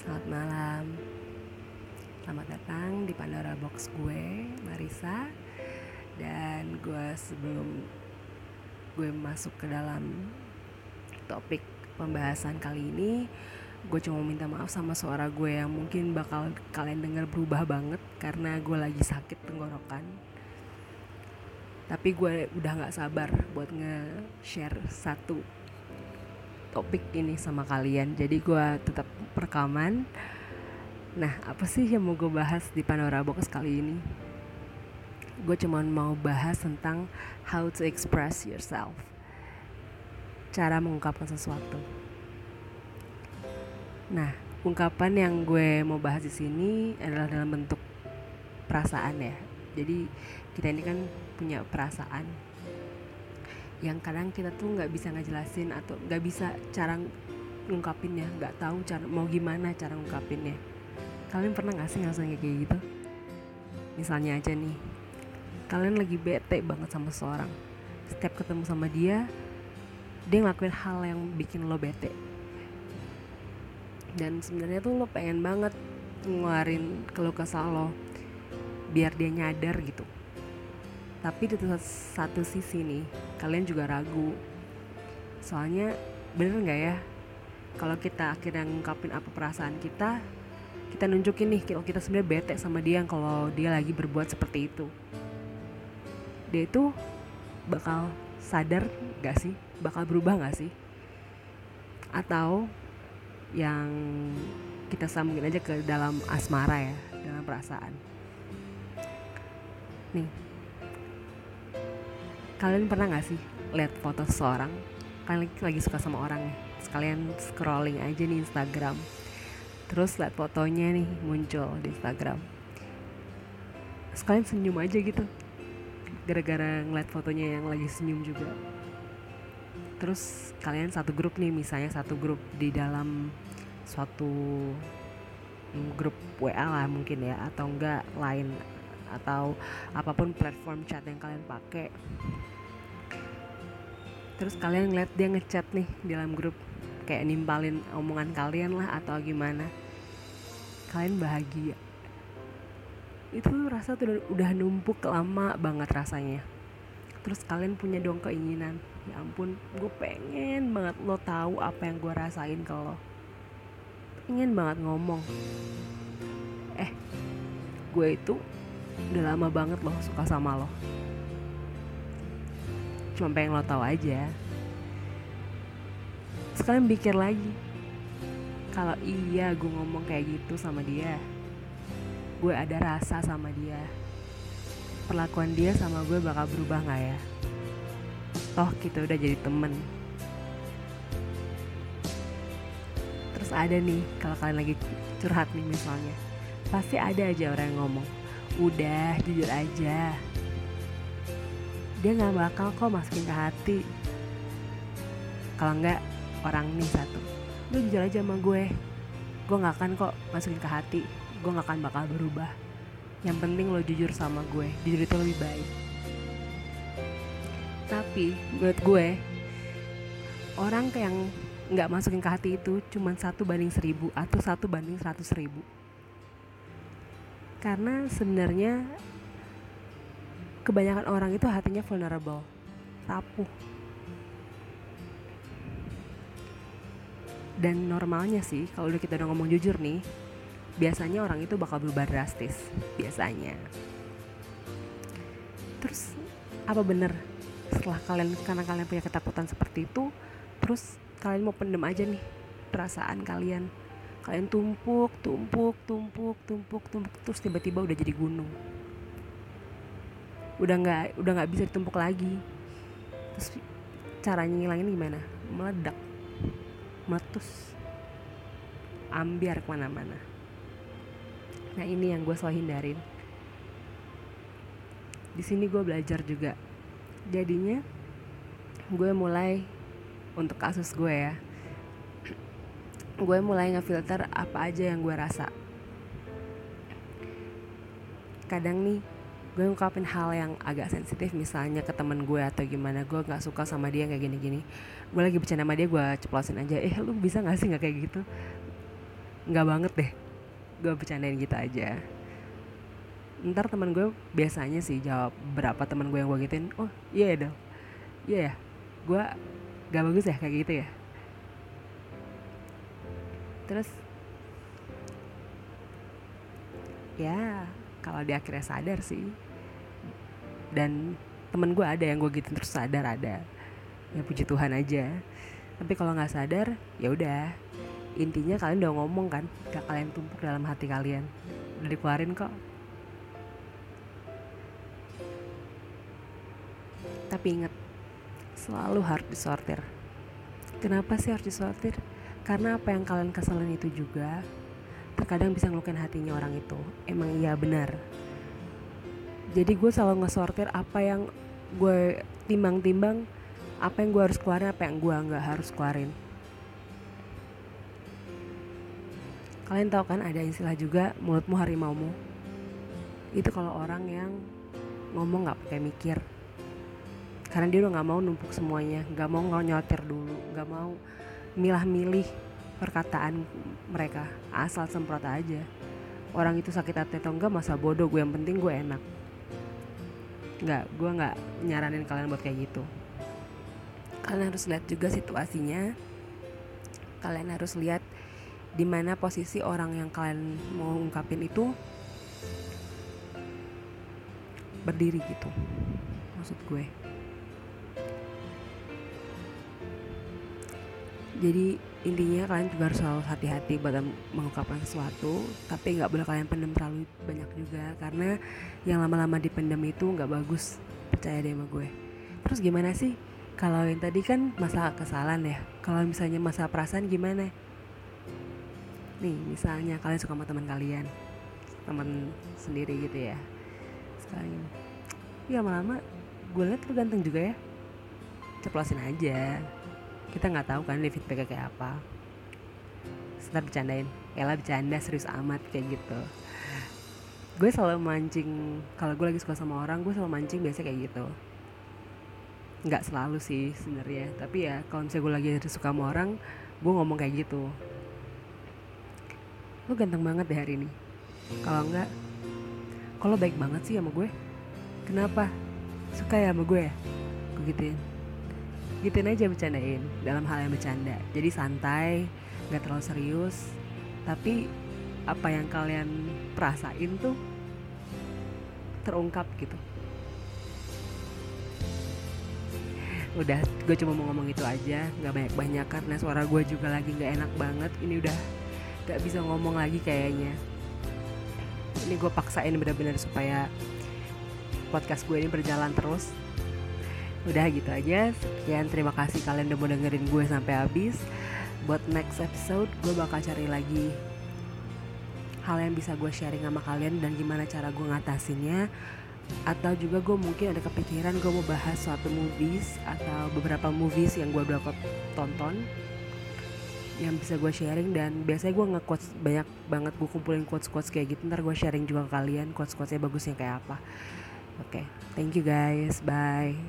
Selamat malam. Selamat datang di Pandora Box gue, Marisa. Dan sebelum gue masuk ke dalam topik pembahasan kali ini, gue cuma minta maaf sama suara gue yang mungkin bakal kalian dengar berubah banget karena gue lagi sakit tenggorokan. Tapi gue udah gak sabar buat nge-share satu topik ini sama kalian. Jadi gue tetap perekaman. Nah, apa sih yang mau gue bahas di Pandora Box kali ini? Gue cuma mau bahas tentang how to express yourself, cara mengungkapkan sesuatu. Nah, ungkapan yang gue mau bahas di sini adalah dalam bentuk perasaan ya. Jadi kita ini kan punya perasaan yang kadang kita tuh nggak bisa ngejelasin atau nggak bisa cara ngungkapinnya, nggak tahu cara mau gimana cara ngungkapinnya. Kalian pernah nggak sih ngerasain kayak gitu? Misalnya aja nih, kalian lagi bete banget sama seseorang. Setiap ketemu sama dia, dia ngelakuin hal yang bikin lo bete. Dan sebenarnya tuh lo pengen banget ngeluarin keluh kesah lo, biar dia nyadar gitu. Tapi di satu sisi nih, kalian juga ragu. Soalnya bener gak ya, kalau kita akhirnya ngungkapin apa perasaan kita, kita nunjukin nih kalau kita sebenarnya bete sama dia kalau dia lagi berbuat seperti itu. Dia itu bakal sadar gak sih? Bakal berubah gak sih? Atau yang kita sambungin aja ke dalam asmara ya, dalam perasaan. Nih, kalian pernah gak sih lihat foto seseorang? Kalian lagi suka sama orang nih, sekalian scrolling aja nih Instagram, terus lihat fotonya nih muncul di Instagram, terus kalian senyum aja gitu gara-gara ngeliat fotonya yang lagi senyum juga. Terus kalian satu grup nih, misalnya satu grup di dalam suatu grup WA lah mungkin ya, atau enggak Line atau apapun platform chat yang kalian pakai. Terus kalian ngeliat dia ngechat nih di dalam grup, kayak nimpalin omongan kalian lah atau gimana. Kalian bahagia. Itu rasa tuh udah numpuk lama banget rasanya. Terus kalian punya dong keinginan, ya ampun, gue pengen banget lo tahu apa yang gue rasain ke lo. Pengen banget ngomong, gue itu udah lama banget loh suka sama lo, cuma pengen lo tahu aja. Terus kalian pikir lagi, kalau iya gue ngomong kayak gitu sama dia, gue ada rasa sama dia, perlakuan dia sama gue bakal berubah gak ya? Toh kita udah jadi temen. Terus ada nih, kalau kalian lagi curhat nih misalnya, pasti ada aja orang yang ngomong, udah jujur aja, dia gak bakal kok masukin ke hati. Kalau enggak, orang nih satu, lu jujur aja sama gue gak akan kok masukin ke hati, gue gak akan bakal berubah, yang penting lo jujur sama gue, jujur itu lebih baik. Tapi menurut gue, orang yang gak masukin ke hati itu cuman 1/1000 atau 1/100.000. Karena sebenarnya kebanyakan orang itu hatinya vulnerable, rapuh. Dan normalnya sih, kalau kita udah ngomong jujur nih, biasanya orang itu bakal berubah drastis, biasanya. Terus, apa bener setelah karena kalian punya ketakutan seperti itu, terus kalian mau pendem aja nih perasaan kalian. Kalian tumpuk, terus tiba-tiba udah jadi gunung. Udah nggak bisa ditumpuk lagi. Terus caranya ngilangin gimana? Meledak, meletus, ambiar kemana-mana. Nah, ini yang gue selalu hindarin. Di sini gue belajar juga. Jadinya gue mulai untuk kasus gue ya. Gue mulai ngefilter apa aja yang gue rasa. Kadang nih, gue ngungkapin hal yang agak sensitif, misalnya ke temen gue atau gimana, gue gak suka sama dia kayak gini-gini. Gue lagi bercanda sama dia, gue ceplosin aja, lu bisa gak sih gak kayak gitu? nggak banget deh, gue bercandain gitu aja. Ntar teman gue biasanya sih jawab, berapa teman gue yang gue gituin, oh iya ya Del, iya ya, gue nggak bagus ya kayak gitu ya. Terus ya kalau di akhirnya sadar sih, dan temen gue ada yang gue gituin terus sadar ada, ya puji Tuhan aja. Tapi kalau nggak sadar ya udah, intinya kalian udah ngomong kan, gak kalian tumpuk dalam hati kalian, udah dikeluarin kok. Tapi inget, selalu harus disortir. Kenapa sih harus disortir? Karena apa yang kalian keselin itu juga terkadang bisa ngelukain hatinya orang itu. Emang iya benar. Jadi gue selalu ngesortir apa yang gue timbang-timbang, apa yang gue harus keluarin, apa yang gue gak harus keluarin. Kalian tahu kan ada istilah juga, mulutmu harimaumu. Itu kalau orang yang ngomong gak pakai mikir, karena dia udah gak mau numpuk semuanya, gak mau nyotir dulu, gak mau milah-milih perkataan mereka, asal semprot aja. Orang itu sakit hati atau enggak masa bodoh gue, yang penting gue enak. Enggak, gue gak nyaranin kalian buat kayak gitu. Kalian harus lihat juga situasinya. Kalian harus lihat dimana posisi orang yang kalian mau ungkapin itu berdiri gitu, maksud gue. Jadi intinya kalian juga harus selalu hati-hati buat mengungkapkan sesuatu, tapi nggak boleh kalian pendam terlalu banyak juga, karena yang lama-lama dipendam itu nggak bagus, percaya deh sama gue. Terus gimana sih kalau yang tadi kan masalah kesalahan ya, kalau misalnya masalah perasaan gimana? Nih misalnya kalian suka sama teman kalian, teman sendiri gitu ya, sekali, ya lama-lama gue liat lu ganteng juga ya, ceplosin aja. Kita gak tahu kan di feedbacknya kayak apa. Setelah bercandain, Ella bercanda serius amat kayak gitu. Gue selalu mancing. Kalau gue lagi suka sama orang, gue selalu mancing biasanya kayak gitu. Gak selalu sih sebenarnya, tapi ya kalau misalnya gue lagi suka sama orang, gue ngomong kayak gitu, lu ganteng banget deh hari ini. Kalau enggak, kalau baik banget sih sama gue, kenapa? Suka ya sama gue ya? Gue gituin, gituin aja, bercandain dalam hal yang bercanda. Jadi santai, gak terlalu serius, tapi apa yang kalian perasain tuh terungkap gitu. Udah, gue cuma mau ngomong itu aja, gak banyak-banyak karena suara gue juga lagi gak enak banget. Ini udah gak bisa ngomong lagi kayaknya. Ini gue paksain benar-benar supaya podcast gue ini berjalan terus. Udah gitu aja, sekian, terima kasih kalian udah mau dengerin gue sampai habis. Buat next episode gue bakal cari lagi hal yang bisa gue sharing sama kalian dan gimana cara gue ngatasinnya. Atau juga gue mungkin ada kepikiran gue mau bahas suatu movies atau beberapa movies yang gue bakal tonton yang bisa gue sharing. Dan biasanya gue nge-quotes banyak banget, gue kumpulin quotes-quotes kayak gitu. Ntar gue sharing juga ke kalian quotes-quotesnya bagusnya kayak apa. Oke, thank you guys, bye.